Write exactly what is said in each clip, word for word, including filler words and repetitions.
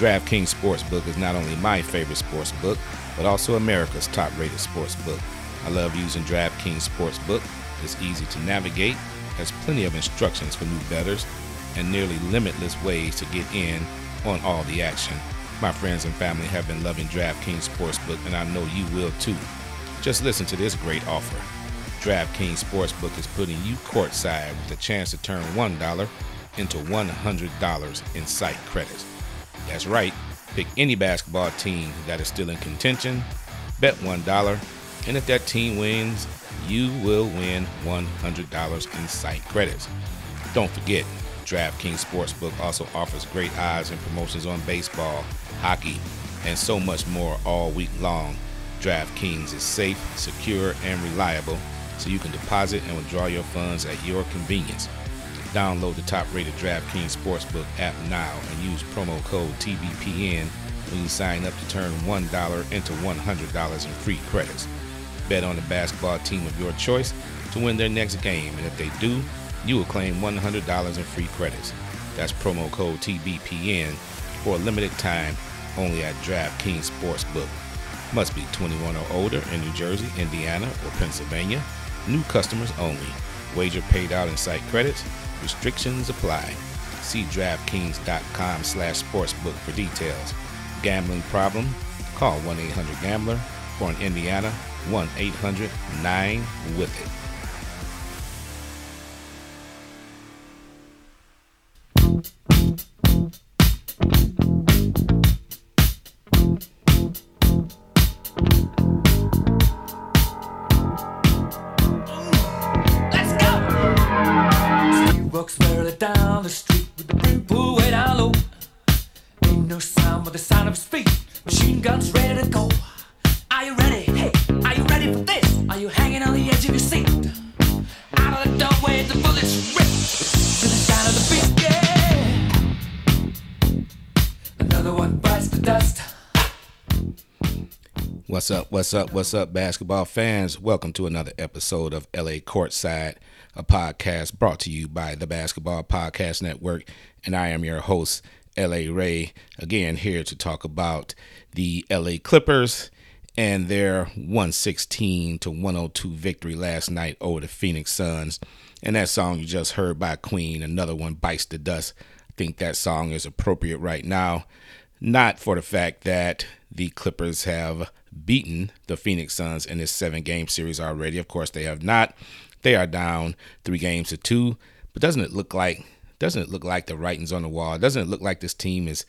DraftKings Sportsbook is not only my favorite sportsbook, but also America's top-rated sportsbook. I love using DraftKings Sportsbook. It's easy to navigate, has plenty of instructions for new bettors, and nearly limitless ways to get in on all the action. My friends and family have been loving DraftKings Sportsbook, and I know you will too. Just listen to this great offer. DraftKings Sportsbook is putting you courtside with a chance to turn one dollar into one hundred dollars in site credits. That's right. Pick any basketball team that is still in contention, bet one dollar, and if that team wins, you will win one hundred dollars in site credits. Don't forget, DraftKings Sportsbook also offers great odds and promotions on baseball, hockey, and so much more all week long. DraftKings is safe, secure, and reliable, so you can deposit and withdraw your funds at your convenience. Download the top-rated DraftKings Sportsbook app now and use promo code T B P N when you sign up to turn one dollar into one hundred dollars in free credits. Bet on the basketball team of your choice to win their next game, and if they do, you will claim one hundred dollars in free credits. That's promo code T B P N for a limited time only at DraftKings Sportsbook. Must be twenty-one or older in New Jersey, Indiana, or Pennsylvania. New customers only. Wager paid out in site credits. Restrictions apply. See DraftKings.com slash sportsbook for details. Gambling problem? Call one eight hundred gambler or in Indiana, one eight hundred nine with it. What's up, what's up, what's up, basketball fans? Welcome to another episode of L A Courtside, a podcast brought to you by the Basketball Podcast Network, and I am your host, L A Ray, again here to talk about the L A Clippers and their one sixteen to one oh two victory last night over the Phoenix Suns, and that song you just heard by Queen, Another One Bites the Dust. I think that song is appropriate right now, not for the fact that the Clippers have beaten the Phoenix Suns in this seven-game series already. Of course, they have not. They are down three games to two. But doesn't it look like doesn't it look like the writing's on the wall? Doesn't it look like this team is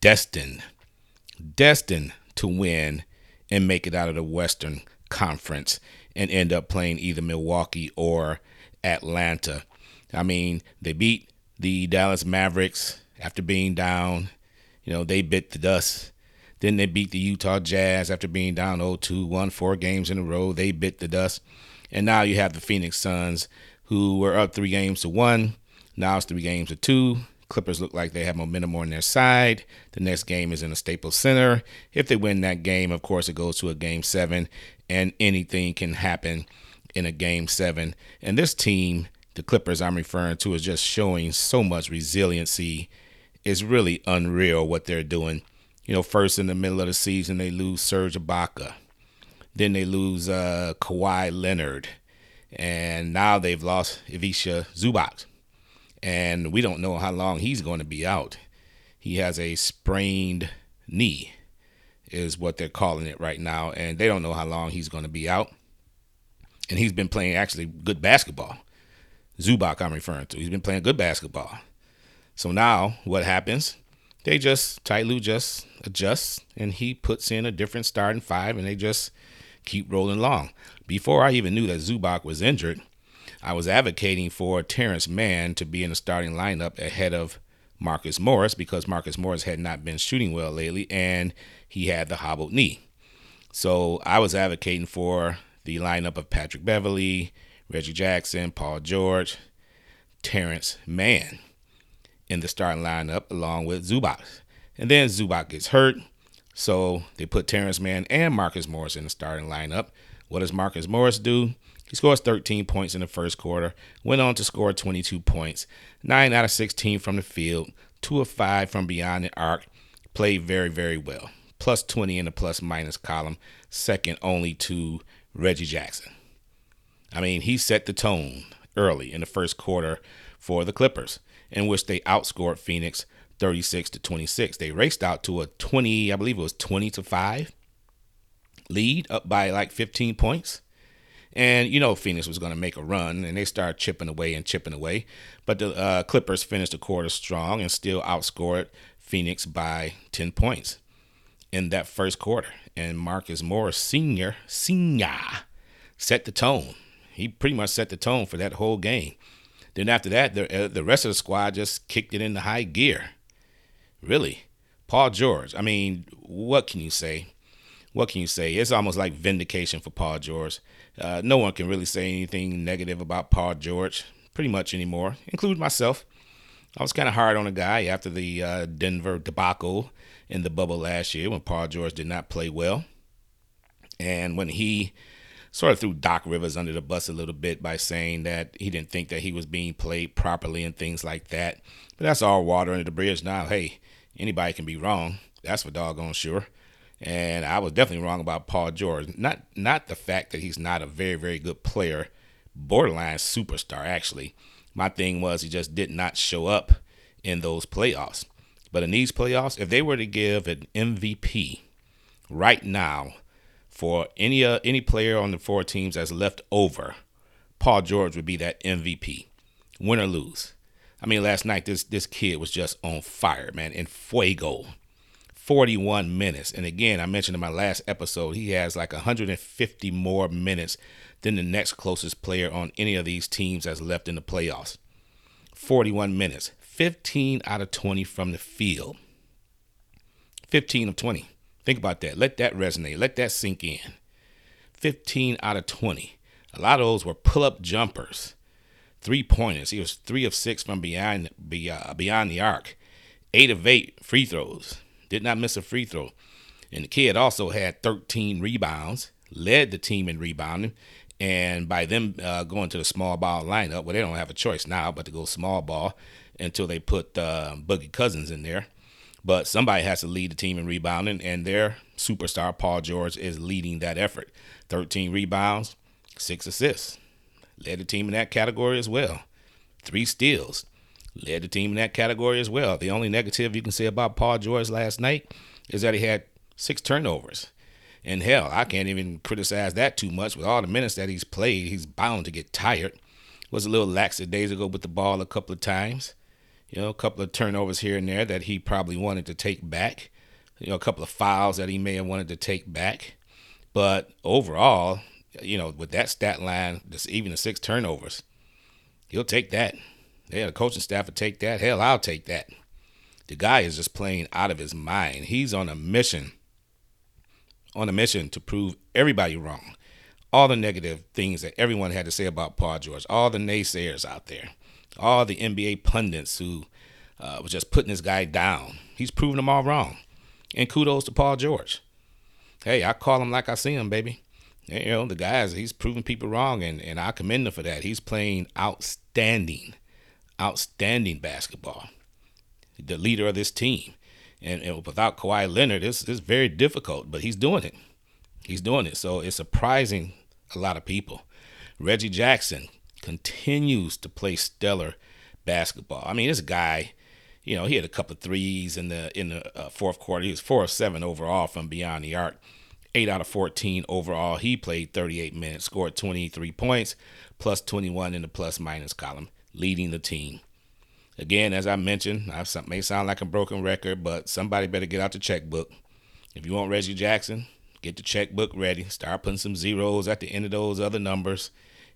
destined, destined to win and make it out of the Western Conference and end up playing either Milwaukee or Atlanta? I mean, they beat the Dallas Mavericks after being down. You know, they bit the dust. Then they beat the Utah Jazz after being down oh two, won four games in a row. They bit the dust. And now you have the Phoenix Suns, who were up three games to one. Now it's three games to two. Clippers look like they have momentum on their side. The next game is in the Staples Center. If they win that game, of course, it goes to a game seven, and anything can happen in a game seven. And this team, the Clippers I'm referring to, is just showing so much resiliency. It's really unreal what they're doing. You know, first in the middle of the season, they lose Serge Ibaka. Then they lose uh, Kawhi Leonard. And now they've lost Ivica Zubac. And we don't know how long he's going to be out. He has a sprained knee is what they're calling it right now. And they don't know how long he's going to be out. And he's been playing actually good basketball. Zubac I'm referring to. He's been playing good basketball. So now what happens? They just, Ty Lue just adjusts, and he puts in a different starting five, and they just keep rolling along. Before I even knew that Zubac was injured, I was advocating for Terrence Mann to be in the starting lineup ahead of Marcus Morris because Marcus Morris had not been shooting well lately, and he had the hobbled knee. So I was advocating for the lineup of Patrick Beverley, Reggie Jackson, Paul George, Terrence Mann in the starting lineup along with Zubac. And then Zubac gets hurt, so they put Terrence Mann and Marcus Morris in the starting lineup. What does Marcus Morris do? He scores thirteen points in the first quarter, went on to score twenty-two points, nine out of sixteen from the field, two of five from beyond the arc, played very, very well. Plus twenty in the plus minus column, second only to Reggie Jackson. I mean, he set the tone early in the first quarter for the Clippers, in which they outscored Phoenix thirty-six to twenty-six. They raced out to a twenty, I believe it was twenty to five lead, up by like fifteen points. And, you know, Phoenix was going to make a run, and they started chipping away and chipping away. But the uh, Clippers finished the quarter strong and still outscored Phoenix by ten points in that first quarter. And Marcus Morris Senior, Senior set the tone. He pretty much set the tone for that whole game. Then after that, the, uh, the rest of the squad just kicked it into high gear. Really. Paul George. I mean, what can you say? What can you say? It's almost like vindication for Paul George. Uh, no one can really say anything negative about Paul George pretty much anymore, including myself. I was kind of hard on the guy after the uh, Denver debacle in the bubble last year when Paul George did not play well. And when he sort of threw Doc Rivers under the bus a little bit by saying that he didn't think that he was being played properly and things like that. But that's all water under the bridge now. Hey, anybody can be wrong. That's for doggone sure. And I was definitely wrong about Paul George. Not not the fact that he's not a very, very good player, borderline superstar, actually. My thing was he just did not show up in those playoffs. But in these playoffs, if they were to give an M V P right now for any uh, any player on the four teams that's left over, Paul George would be that M V P, win or lose. I mean, last night, this this kid was just on fire, man, in fuego. forty-one minutes. And again, I mentioned in my last episode, he has like one hundred fifty more minutes than the next closest player on any of these teams that's left in the playoffs. forty-one minutes, fifteen out of twenty from the field, fifteen of twenty. Think about that. Let that resonate. Let that sink in. fifteen out of twenty. A lot of those were pull-up jumpers, three-pointers. He was three of six from beyond, beyond the arc, eight of eight free throws. Did not miss a free throw. And the kid also had thirteen rebounds, led the team in rebounding. And by them uh, going to the small ball lineup, well, they don't have a choice now but to go small ball until they put uh, Boogie Cousins in there. But somebody has to lead the team in rebounding, and their superstar, Paul George, is leading that effort. thirteen rebounds, six assists. Led the team in that category as well. Three steals. Led the team in that category as well. The only negative you can say about Paul George last night is that he had six turnovers. And hell, I can't even criticize that too much. With all the minutes that he's played, he's bound to get tired. Was a little lax days ago with the ball a couple of times. You know, a couple of turnovers here and there that he probably wanted to take back. You know, a couple of fouls that he may have wanted to take back. But overall, you know, with that stat line, just even the six turnovers, he'll take that. Yeah, the coaching staff would take that. Hell, I'll take that. The guy is just playing out of his mind. He's on a mission, on a mission to prove everybody wrong. All the negative things that everyone had to say about Paul George, all the naysayers out there, all the N B A pundits who uh, was just putting this guy down. He's proving them all wrong. And kudos to Paul George. Hey, I call him like I see him, baby. You know, the guys, he's proving people wrong, and, and I commend him for that. He's playing outstanding. Outstanding basketball, the leader of this team. And, and without Kawhi Leonard, it's, it's very difficult, but he's doing it. He's doing it. So it's surprising a lot of people. Reggie Jackson continues to play stellar basketball. I mean, this guy, you know, he had a couple of threes in the in the uh, fourth quarter. He was four of seven overall from beyond the arc, eight out of fourteen overall. He played thirty-eight minutes, scored twenty-three points, plus twenty-one in the plus minus column, leading the team. Again, as I mentioned, I may sound like a broken record, but somebody better get out the checkbook. If you want Reggie Jackson, get the checkbook ready. Start putting some zeros at the end of those other numbers,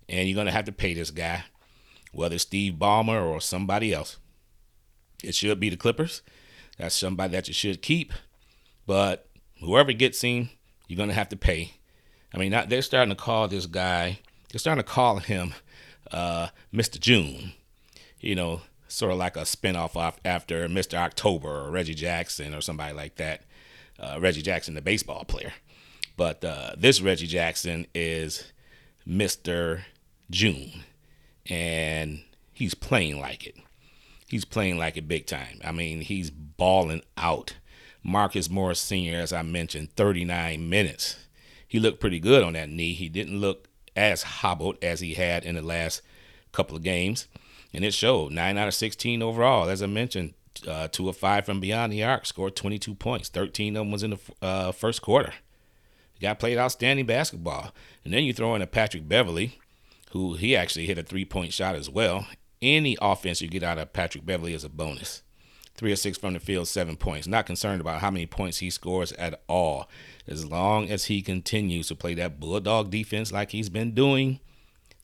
and you're going to have to pay this guy, whether it's Steve Ballmer or somebody else. It should be the Clippers. That's somebody that you should keep. But whoever gets him, you're going to have to pay. I mean, they're starting to call this guy, they're starting to call him Uh, Mister June, you know, sort of like a spinoff off after Mister October or Reggie Jackson or somebody like that. Uh, Reggie Jackson, the baseball player. But uh, this Reggie Jackson is Mister June, and he's playing like it. He's playing like it big time. I mean, he's balling out. Marcus Morris Senior, as I mentioned, thirty-nine minutes. He looked pretty good on that knee. He didn't look as hobbled as he had in the last couple of games. And it showed. Nine out of sixteen overall. As I mentioned, uh, two of five from beyond the arc, scored twenty-two points. thirteen of them was in the uh, first quarter. The guy played outstanding basketball. And then you throw in a Patrick Beverley, who he actually hit a three-point shot as well. Any offense you get out of Patrick Beverley is a bonus. Three or six from the field, seven points. Not concerned about how many points he scores at all. As long as he continues to play that bulldog defense like he's been doing,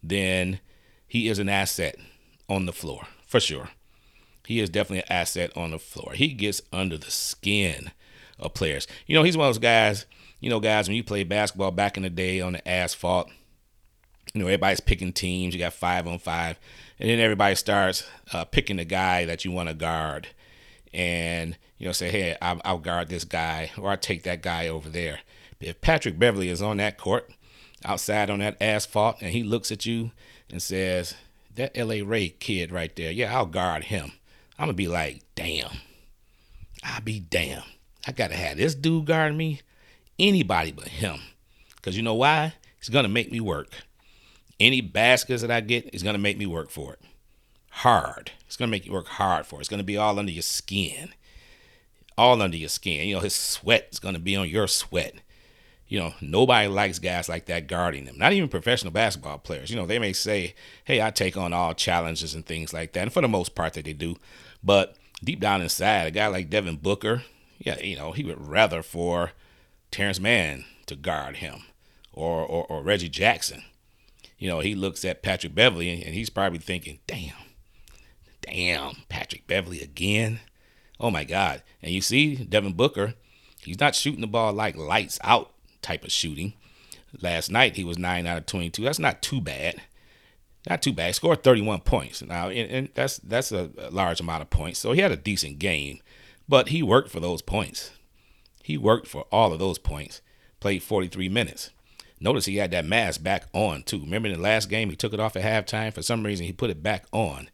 then he is an asset on the floor, for sure. He is definitely an asset on the floor. He gets under the skin of players. You know, he's one of those guys, you know, guys, when you play basketball back in the day on the asphalt, you know, everybody's picking teams. You got five on five. And then everybody starts uh, picking the guy that you want to guard. And, you know, say, hey, I'll, I'll guard this guy, or I'll take that guy over there. If Patrick Beverley is on that court, outside on that asphalt, and he looks at you and says, that L A Ray kid right there, yeah, I'll guard him. I'm going to be like, damn. I'll be damn. I got to have this dude guard me. Anybody but him. Because you know why? He's going to make me work. Any baskets that I get is going to make me work for it. Hard. It's going to make you work hard for it. It's going to be all under your skin. All under your skin. You know, his sweat is going to be on your sweat. You know, nobody likes guys like that guarding them. Not even professional basketball players. You know, they may say, hey, I take on all challenges and things like that. And for the most part that they do. But deep down inside, a guy like Devin Booker, yeah, you know, he would rather for Terrence Mann to guard him or, or, or Reggie Jackson. You know, he looks at Patrick Beverley and he's probably thinking, damn. Damn, Patrick Beverley again. Oh, my God. And you see Devin Booker, he's not shooting the ball like lights out type of shooting. Last night, he was nine out of twenty-two. That's not too bad. Not too bad. He scored thirty-one points. Now, and, and that's that's a large amount of points. So he had a decent game, but he worked for those points. He worked for all of those points. Played forty-three minutes. Notice he had that mask back on, too. Remember in the last game, he took it off at halftime. For some reason, he put it back on.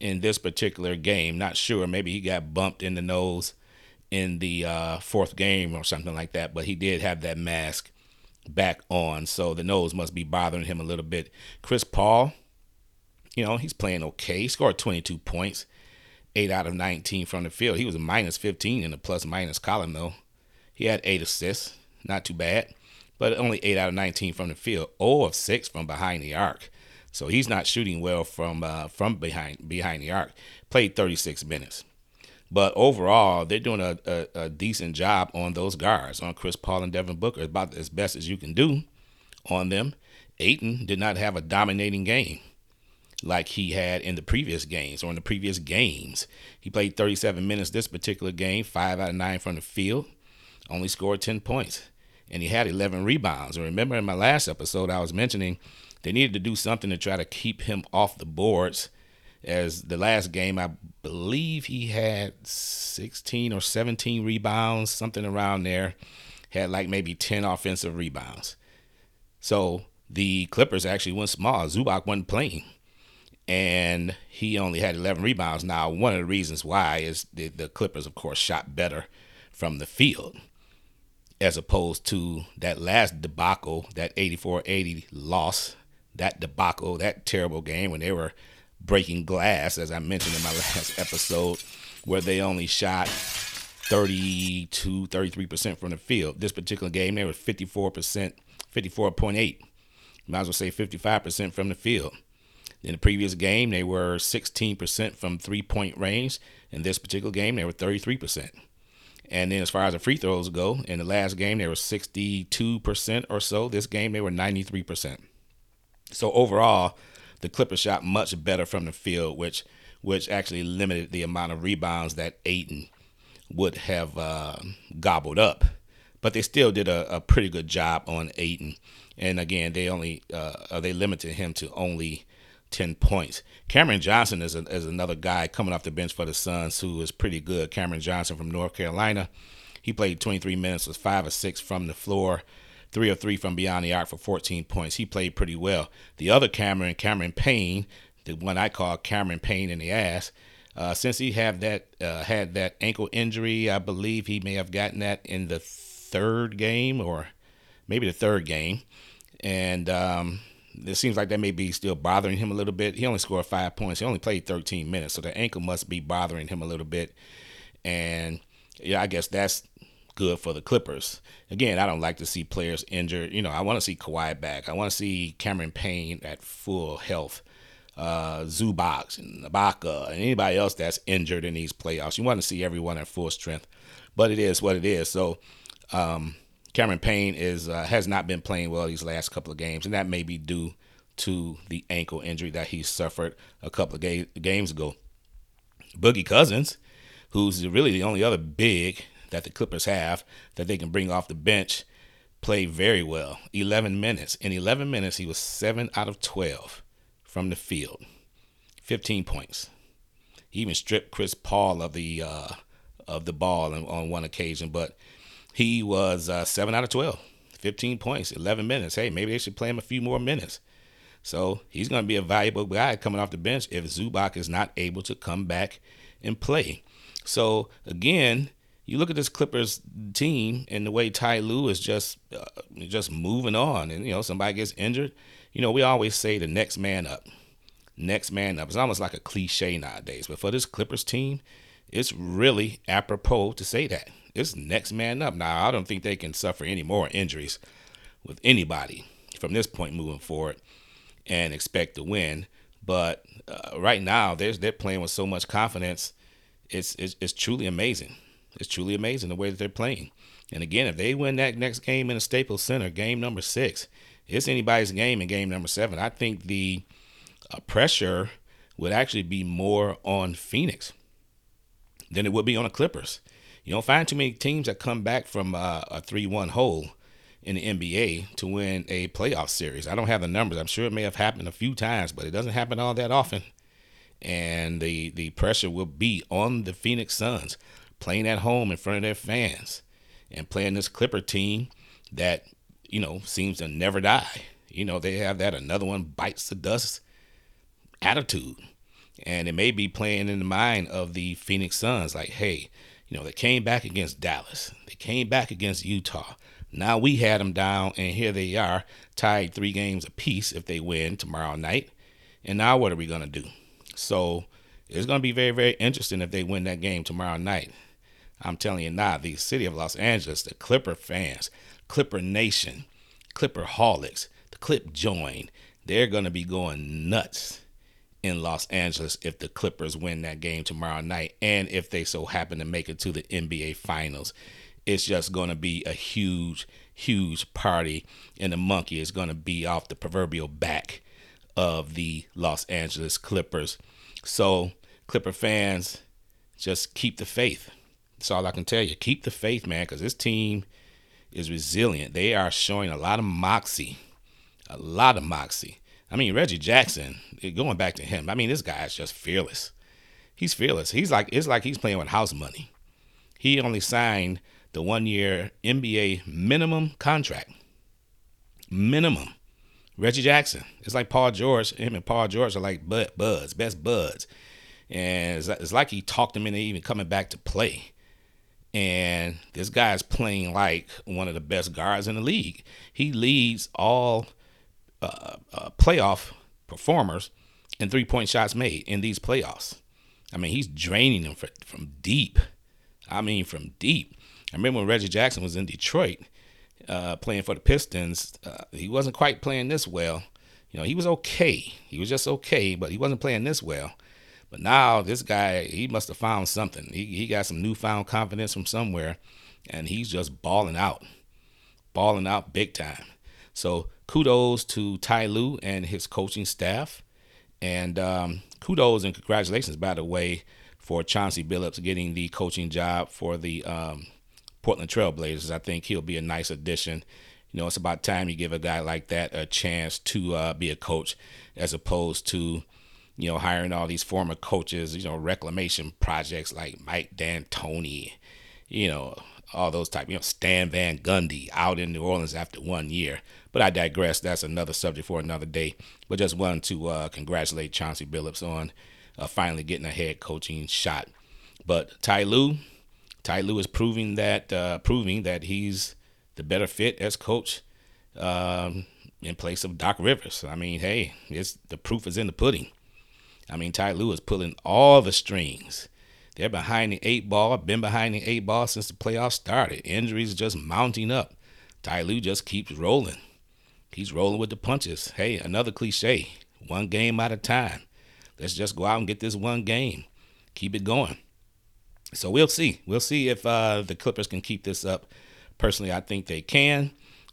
In this particular game, not sure. Maybe he got bumped in the nose in the uh, fourth game or something like that. But he did have that mask back on, so the nose must be bothering him a little bit. Chris Paul, you know, he's playing okay. He scored twenty-two points, eight out of nineteen from the field. He was a minus fifteen in the plus-minus column, though. He had eight assists, not too bad, but only eight out of nineteen from the field, zero of six from behind the arc. So he's not shooting well from uh, from behind behind the arc. Played thirty-six minutes. But overall, they're doing a, a, a decent job on those guards, on Chris Paul and Devin Booker, about as best as you can do on them. Ayton did not have a dominating game like he had in the previous games or in the previous games. He played thirty-seven minutes this particular game, five out of nine from the field, only scored ten points. And he had eleven rebounds. And remember in my last episode, I was mentioning they needed to do something to try to keep him off the boards. As the last game, I believe he had sixteen or seventeen rebounds, something around there. Had like maybe ten offensive rebounds. So the Clippers actually went small. Zubac wasn't playing. And he only had eleven rebounds. Now, one of the reasons why is the, the Clippers, of course, shot better from the field, as opposed to that last debacle, that eighty-four eighty loss. That debacle, that terrible game when they were breaking glass, as I mentioned in my last episode, where they only shot thirty-two, thirty-three percent from the field. This particular game, they were fifty-four percent, fifty-four point eight. Might as well say fifty-five percent from the field. In the previous game, they were sixteen percent from three-point range. In this particular game, they were thirty-three percent. And then as far as the free throws go, in the last game, they were sixty-two percent or so. This game, they were ninety-three percent. So overall, the Clippers shot much better from the field, which which actually limited the amount of rebounds that Ayton would have uh, gobbled up. But they still did a, a pretty good job on Ayton. And again, they only uh, they limited him to only ten points. Cameron Johnson is, a, is another guy coming off the bench for the Suns who is pretty good. Cameron Johnson from North Carolina. He played twenty-three minutes, was five or six from the floor, three of three from beyond the arc for fourteen points. He played pretty well. The other Cameron, Cameron Payne, the one I call Cameron Payne in the ass, Uh, since he have that uh, had that ankle injury, I believe he may have gotten that in the third game or maybe the third game. And um, it seems like that may be still bothering him a little bit. He only scored five points. He only played thirteen minutes. So the ankle must be bothering him a little bit. And yeah, I guess that's good for the Clippers. Again, I don't like to see players injured. You know, I want to see Kawhi back. I want to see Cameron Payne at full health. Uh, Zubac and Ibaka and anybody else that's injured in these playoffs. You want to see everyone at full strength, but it is what it is. So um, Cameron Payne is uh, has not been playing well these last couple of games, and that may be due to the ankle injury that he suffered a couple of ga- games ago. Boogie Cousins, who's really the only other big that the Clippers have that they can bring off the bench, played very well. eleven minutes. In eleven minutes, he was seven out of twelve. From the field, fifteen points. He even stripped Chris Paul of the uh, of the ball on, on one occasion, but he was uh, seven out of twelve, fifteen points, eleven minutes. Hey, maybe they should play him a few more minutes. So he's going to be a valuable guy coming off the bench if Zubac is not able to come back and play. So, again, you look at this Clippers team and the way Ty Lue is just uh, just moving on, and, you know, somebody gets injured. You know, we always say the next man up, next man up. It's almost like a cliche nowadays. But for this Clippers team, it's really apropos to say that. It's next man up. Now, I don't think they can suffer any more injuries with anybody from this point moving forward and expect to win. But uh, right now, they're, they're playing with so much confidence. It's, it's, it's truly amazing. It's truly amazing the way that they're playing. And again, if they win that next game in the Staples Center, game number six, it's anybody's game in game number seven. I think the uh, pressure would actually be more on Phoenix than it would be on the Clippers. You don't find too many teams that come back from uh, a three one hole in the N B A to win a playoff series. I don't have the numbers. I'm sure it may have happened a few times, but it doesn't happen all that often. And the, the pressure will be on the Phoenix Suns playing at home in front of their fans and playing this Clipper team that, you know, seems to never die. You know, they have that another one bites the dust attitude. And it may be playing in the mind of the Phoenix Suns. Like, hey, you know, they came back against Dallas. They came back against Utah. Now we had them down, and here they are, tied three games apiece if they win tomorrow night. And now what are we going to do? So it's going to be very, very interesting if they win that game tomorrow night. I'm telling you now, the city of Los Angeles, the Clipper fans, Clipper Nation, Clipperholics, the Clip Join, they're going to be going nuts in Los Angeles if the Clippers win that game tomorrow night, and if they so happen to make it to the N B A Finals. It's just going to be a huge, huge party, and the monkey is going to be off the proverbial back of the Los Angeles Clippers. So, Clipper fans, just keep the faith. That's all I can tell you. Keep the faith, man, because this team is resilient. They are showing a lot of moxie, a lot of moxie. I mean, Reggie Jackson, going back to him, I mean, this guy is just fearless. He's fearless. He's like, it's like he's playing with house money. He only signed the one-year N B A minimum contract. Minimum. Reggie Jackson. It's like Paul George. Him and Paul George are like bud, buds, best buds. And it's, it's like he talked him into even coming back to play. And this guy is playing like one of the best guards in the league. He leads all uh, uh, playoff performers in three-point shots made in these playoffs. I mean, he's draining them for, from deep. I mean, from deep. I remember when Reggie Jackson was in Detroit uh, playing for the Pistons, uh, he wasn't quite playing this well. You know, he was okay. He was just okay, but he wasn't playing this well. But now this guy, he must have found something. He he got some newfound confidence from somewhere, and he's just balling out, balling out big time. So kudos to Ty Lue and his coaching staff, and um, kudos and congratulations, by the way, for Chauncey Billups getting the coaching job for the um, Portland Trailblazers. I think he'll be a nice addition. You know, it's about time you give a guy like that a chance to uh, be a coach as opposed to, you know, hiring all these former coaches, you know, reclamation projects like Mike D'Antoni, you know, all those type, you know, Stan Van Gundy out in New Orleans after one year. But I digress. That's another subject for another day. But just wanted to uh, congratulate Chauncey Billups on uh, finally getting a head coaching shot. But Ty Lue, Ty Lue is proving that uh, proving that he's the better fit as coach um, in place of Doc Rivers. I mean, hey, it's the proof is in the pudding. I mean, Ty Lue is pulling all the strings. They're behind the eight ball, been behind the eight ball since the playoffs started. Injuries just mounting up. Ty Lue just keeps rolling. He's rolling with the punches. Hey, another cliche, one game at a time. Let's just go out and get this one game. Keep it going. So we'll see. We'll see if uh, the Clippers can keep this up. Personally, I think they can.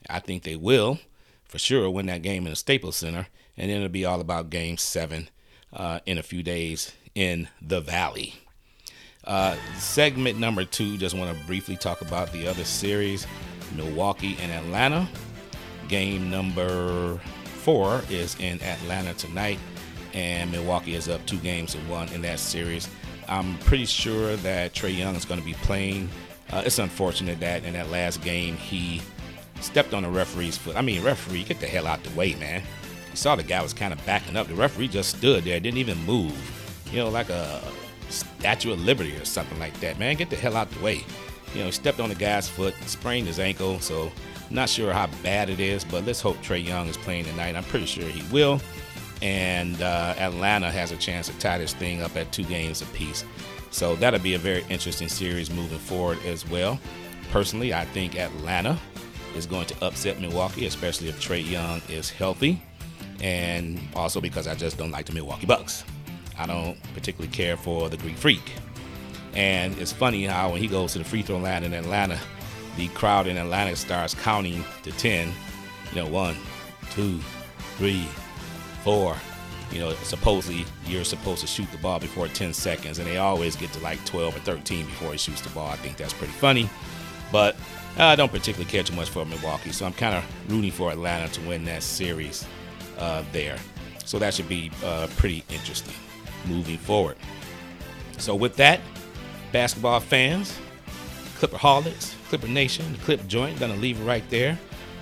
I think they will, for sure, win that game in the Staples Center. And then it'll be all about game seven uh, in a few days in the Valley. Uh, segment number two, just want to briefly talk about the other series, Milwaukee and Atlanta. Game number four is in Atlanta tonight, and Milwaukee is up two games to one in that series. I'm pretty sure that Trae Young is going to be playing. Uh, it's unfortunate that in that last game he stepped on the referee's foot. I mean, referee, get the hell out the way, man. You saw the guy was kind of backing up. The referee just stood there, didn't even move. You know, like a Statue of Liberty or something like that, man. Get the hell out the way. You know, he stepped on the guy's foot, sprained his ankle, so not sure how bad it is, but let's hope Trae Young is playing tonight. I'm pretty sure he will. And uh, Atlanta has a chance to tie this thing up at two games apiece. So that'll be a very interesting series moving forward as well. Personally, I think Atlanta is going to upset Milwaukee, especially if Trae Young is healthy. And also because I just don't like the Milwaukee Bucks. I don't particularly care for the Greek Freak. And it's funny how when he goes to the free throw line in Atlanta, the crowd in Atlanta starts counting to ten. You know, one, two, three, four. You know, supposedly you're supposed to shoot the ball before ten seconds, and they always get to like twelve or thirteen before he shoots the ball. I think that's pretty funny. But I don't particularly care too much for Milwaukee, so I'm kind of rooting for Atlanta to win that series uh, there. So that should be uh, pretty interesting moving forward. So with that, basketball fans, Clipperholics, Clipper Nation, the Clip Joint, gonna leave it right there.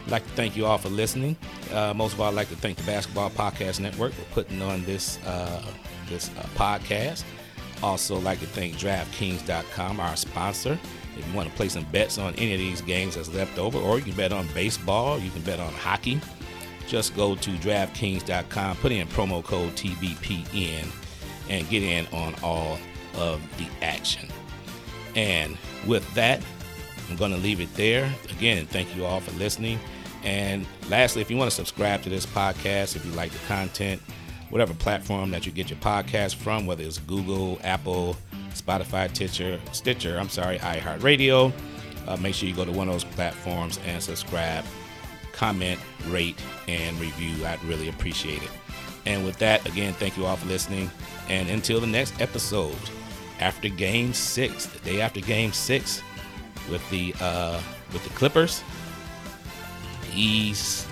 I'd like to thank you all for listening. Uh, most of all, I'd like to thank the Basketball Podcast Network for putting on this uh, this uh, podcast. Also, like to thank DraftKings dot com, our sponsor. If you want to play some bets on any of these games that's left over, or you can bet on baseball, you can bet on hockey, just go to DraftKings dot com, put in promo code T B P N, and get in on all of the action. And with that, I'm going to leave it there. Again, thank you all for listening. And lastly, if you want to subscribe to this podcast, if you like the content, whatever platform that you get your podcast from, whether it's Google, Apple, Spotify, Stitcher, Stitcher, I'm sorry, iHeartRadio, uh, make sure you go to one of those platforms and subscribe, comment, rate, and review. I'd really appreciate it. And with that, again, thank you all for listening. And until the next episode, after Game Six, the day after Game Six, with the uh, with the Clippers. Peace.